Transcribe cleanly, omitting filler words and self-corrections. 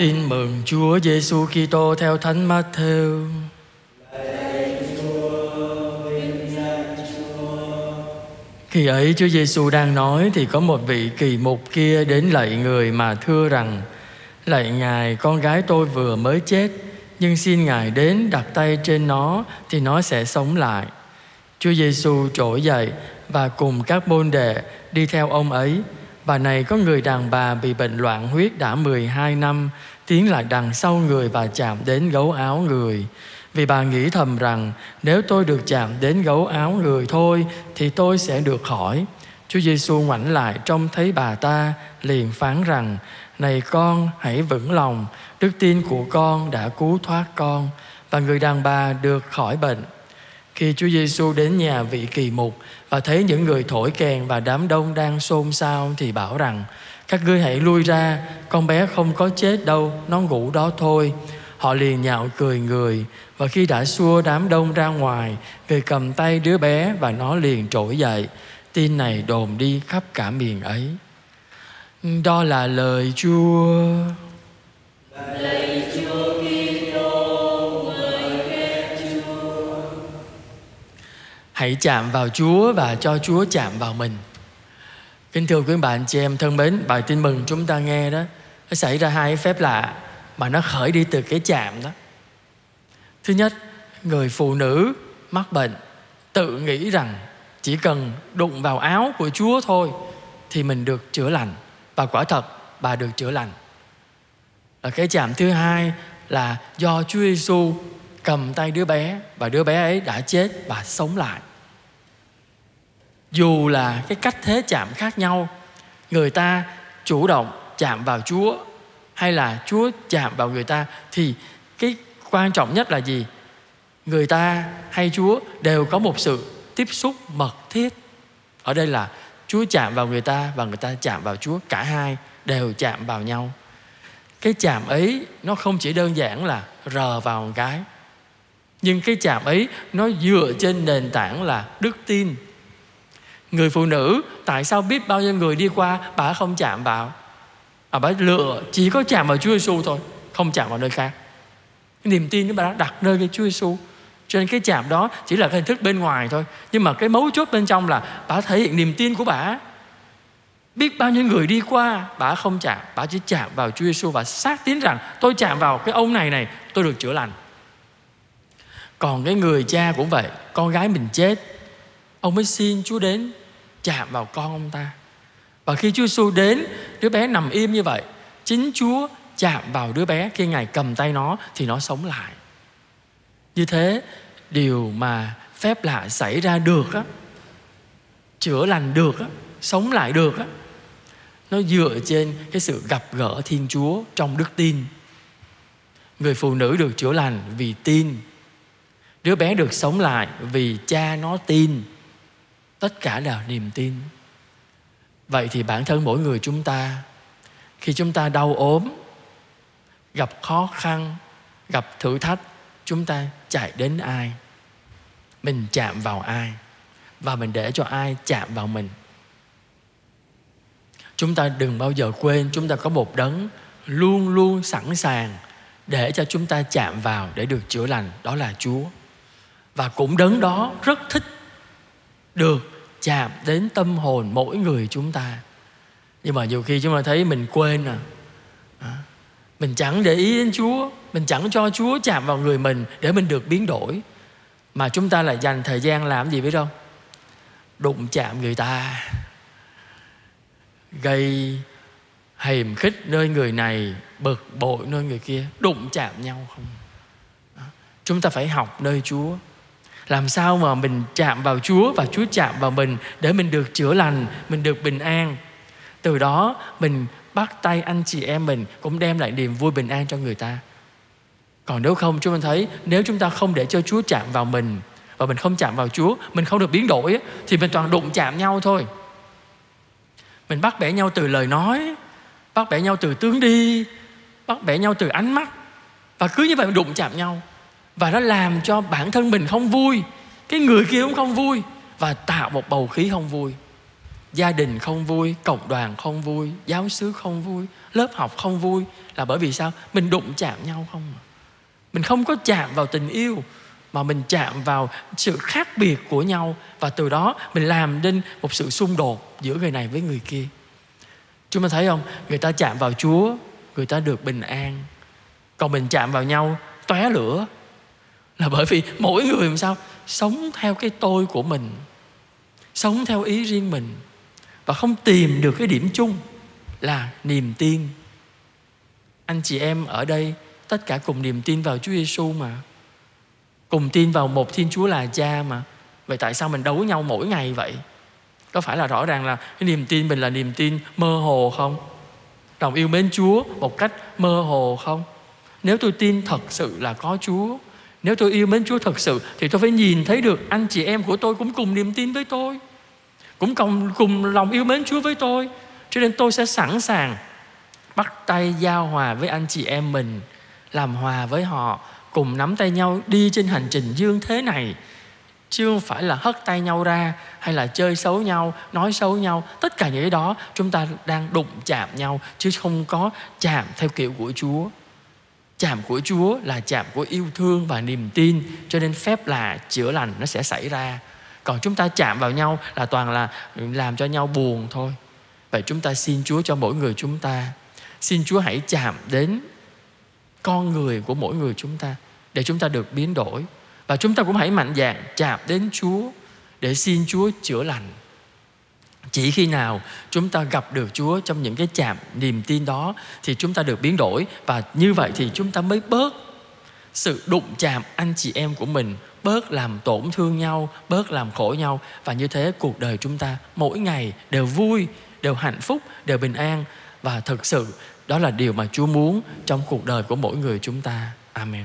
Tin mừng Chúa Giêsu Kitô theo Thánh Matthew. Khi ấy Chúa Giêsu đang nói thì có một vị kỳ mục kia đến lạy người mà thưa rằng: Lạy Ngài, con gái tôi vừa mới chết, nhưng xin Ngài đến đặt tay trên nó thì nó sẽ sống lại. Chúa Giêsu trỗi dậy và cùng các môn đệ đi theo ông ấy. Và này, có người đàn bà bị bệnh loạn huyết đã 12 năm, tiến lại đằng sau người và chạm đến gấu áo người. Vì bà nghĩ thầm rằng: nếu tôi được chạm đến gấu áo người thôi thì tôi sẽ được khỏi. Chúa Giêsu ngoảnh lại trông thấy bà ta, liền phán rằng: Này con, hãy vững lòng, đức tin của con đã cứu thoát con. Và người đàn bà được khỏi bệnh. Khi Chúa Giêsu đến nhà vị kỳ mục và thấy những người thổi kèn và đám đông đang xôn xao thì bảo rằng: Các ngươi hãy lui ra, con bé không có chết đâu, nó ngủ đó thôi. Họ liền nhạo cười người, và khi đã xua đám đông ra ngoài, người cầm tay đứa bé và nó liền trỗi dậy. Tin này đồn đi khắp cả miền ấy. Đó là lời Chúa. Lời Chúa. Hãy chạm vào Chúa và cho Chúa chạm vào mình. Kính thưa quý bạn, chị em thân mến, bài tin mừng chúng ta nghe đó, nó xảy ra hai phép lạ mà nó khởi đi từ cái chạm đó. Thứ nhất, người phụ nữ mắc bệnh tự nghĩ rằng chỉ cần đụng vào áo của Chúa thôi thì mình được chữa lành. Và quả thật, bà được chữa lành. Và cái chạm thứ hai là do Chúa Giêsu cầm tay đứa bé, và đứa bé ấy đã chết và sống lại. Dù là cái cách thế chạm khác nhau, người ta chủ động chạm vào Chúa hay là Chúa chạm vào người ta, thì cái quan trọng nhất là gì? Người ta hay Chúa đều có một sự tiếp xúc mật thiết. Ở đây là Chúa chạm vào người ta và người ta chạm vào Chúa, cả hai đều chạm vào nhau. Cái chạm ấy nó không chỉ đơn giản là rờ vào một cái, nhưng cái chạm ấy nó dựa trên nền tảng là đức tin. Người phụ nữ, tại sao biết bao nhiêu người đi qua bà không chạm vào? Bà lựa chỉ có chạm vào Chúa Giêsu thôi, không chạm vào nơi khác. Cái niềm tin của bà đã đặt nơi cái Chúa Giêsu. Cho nên cái chạm đó chỉ là cái hình thức bên ngoài thôi, nhưng mà cái mấu chốt bên trong là bà thể hiện niềm tin của bà. Biết bao nhiêu người đi qua, bà không chạm, bà chỉ chạm vào Chúa Giêsu và xác tín rằng tôi chạm vào cái ông này, tôi được chữa lành. Còn cái người cha cũng vậy, con gái mình chết, ông mới xin Chúa đến chạm vào con ông ta. Và khi Chúa Giêsu đến, đứa bé nằm im như vậy, chính Chúa chạm vào đứa bé, khi Ngài cầm tay nó thì nó sống lại. Như thế, điều mà phép lạ xảy ra được á, chữa lành được á, sống lại được á, nó dựa trên cái sự gặp gỡ Thiên Chúa trong đức tin. Người phụ nữ được chữa lành vì tin. Đứa bé được sống lại vì cha nó tin. Tất cả là niềm tin. Vậy thì bản thân mỗi người chúng ta, khi chúng ta đau ốm, gặp khó khăn, gặp thử thách, chúng ta chạy đến ai? Mình chạm vào ai? Và mình để cho ai chạm vào mình? Chúng ta đừng bao giờ quên chúng ta có một đấng luôn luôn sẵn sàng để cho chúng ta chạm vào để được chữa lành, đó là Chúa. Và cũng đấng đó rất thích được chạm đến tâm hồn mỗi người chúng ta. Nhưng mà nhiều khi chúng ta thấy mình quên mình chẳng để ý đến Chúa, mình chẳng cho Chúa chạm vào người mình để mình được biến đổi. Mà chúng ta lại dành thời gian làm gì biết không? Đụng chạm người ta, gây hiềm khích nơi người này, bực bội nơi người kia, đụng chạm nhau không? Chúng ta phải học nơi Chúa. Làm sao mà mình chạm vào Chúa và Chúa chạm vào mình để mình được chữa lành, mình được bình an. Từ đó mình bắt tay anh chị em mình cũng đem lại niềm vui bình an cho người ta. Còn nếu không, chúng ta thấy nếu chúng ta không để cho Chúa chạm vào mình và mình không chạm vào Chúa, mình không được biến đổi thì mình toàn đụng chạm nhau thôi. Mình bắt bẻ nhau từ lời nói, bắt bẻ nhau từ tướng đi, bắt bẻ nhau từ ánh mắt. Và cứ như vậy mình đụng chạm nhau. Và nó làm cho bản thân mình không vui, cái người kia cũng không vui, và tạo một bầu khí không vui. gia đình không vui, cộng đoàn không vui, giáo xứ không vui, lớp học không vui là bởi vì sao? Mình đụng chạm nhau không? Mình không có chạm vào tình yêu mà mình chạm vào sự khác biệt của nhau, và từ đó mình làm nên một sự xung đột giữa người này với người kia. Chúng ta thấy không? Người ta chạm vào Chúa, người ta được bình an, còn mình chạm vào nhau tóe lửa, là bởi vì mỗi người làm sao? Sống theo cái tôi của mình, sống theo ý riêng mình, và không tìm được cái điểm chung là niềm tin. Anh chị em ở đây tất cả cùng niềm tin vào Chúa Giêsu mà, cùng tin vào một Thiên Chúa là Cha mà. Vậy tại sao mình đấu nhau mỗi ngày vậy? Có phải là rõ ràng là cái niềm tin mình là niềm tin mơ hồ không? Lòng yêu mến Chúa một cách mơ hồ không? Nếu tôi tin thật sự là có Chúa, nếu tôi yêu mến Chúa thật sự, thì tôi phải nhìn thấy được anh chị em của tôi cũng cùng niềm tin với tôi, cũng cùng lòng yêu mến Chúa với tôi. Cho nên tôi sẽ sẵn sàng bắt tay giao hòa với anh chị em mình, làm hòa với họ, cùng nắm tay nhau đi trên hành trình dương thế này, chứ không phải là hất tay nhau ra, hay là chơi xấu nhau, nói xấu nhau. Tất cả những cái đó chúng ta đang đụng chạm nhau, chứ không có chạm theo kiểu của Chúa. Chạm của Chúa là chạm của yêu thương và niềm tin, cho nên phép lạ chữa lành nó sẽ xảy ra. Còn chúng ta chạm vào nhau là toàn là làm cho nhau buồn thôi. Vậy chúng ta xin Chúa cho mỗi người chúng ta, xin Chúa hãy chạm đến con người của mỗi người chúng ta để chúng ta được biến đổi. Và chúng ta cũng hãy mạnh dạn chạm đến Chúa để xin Chúa chữa lành. Chỉ khi nào chúng ta gặp được Chúa trong những cái chạm niềm tin đó thì chúng ta được biến đổi, và như vậy thì chúng ta mới bớt sự đụng chạm anh chị em của mình, bớt làm tổn thương nhau, bớt làm khổ nhau. Và như thế cuộc đời chúng ta mỗi ngày đều vui, đều hạnh phúc, đều bình an. Và thực sự đó là điều mà Chúa muốn trong cuộc đời của mỗi người chúng ta. Amen.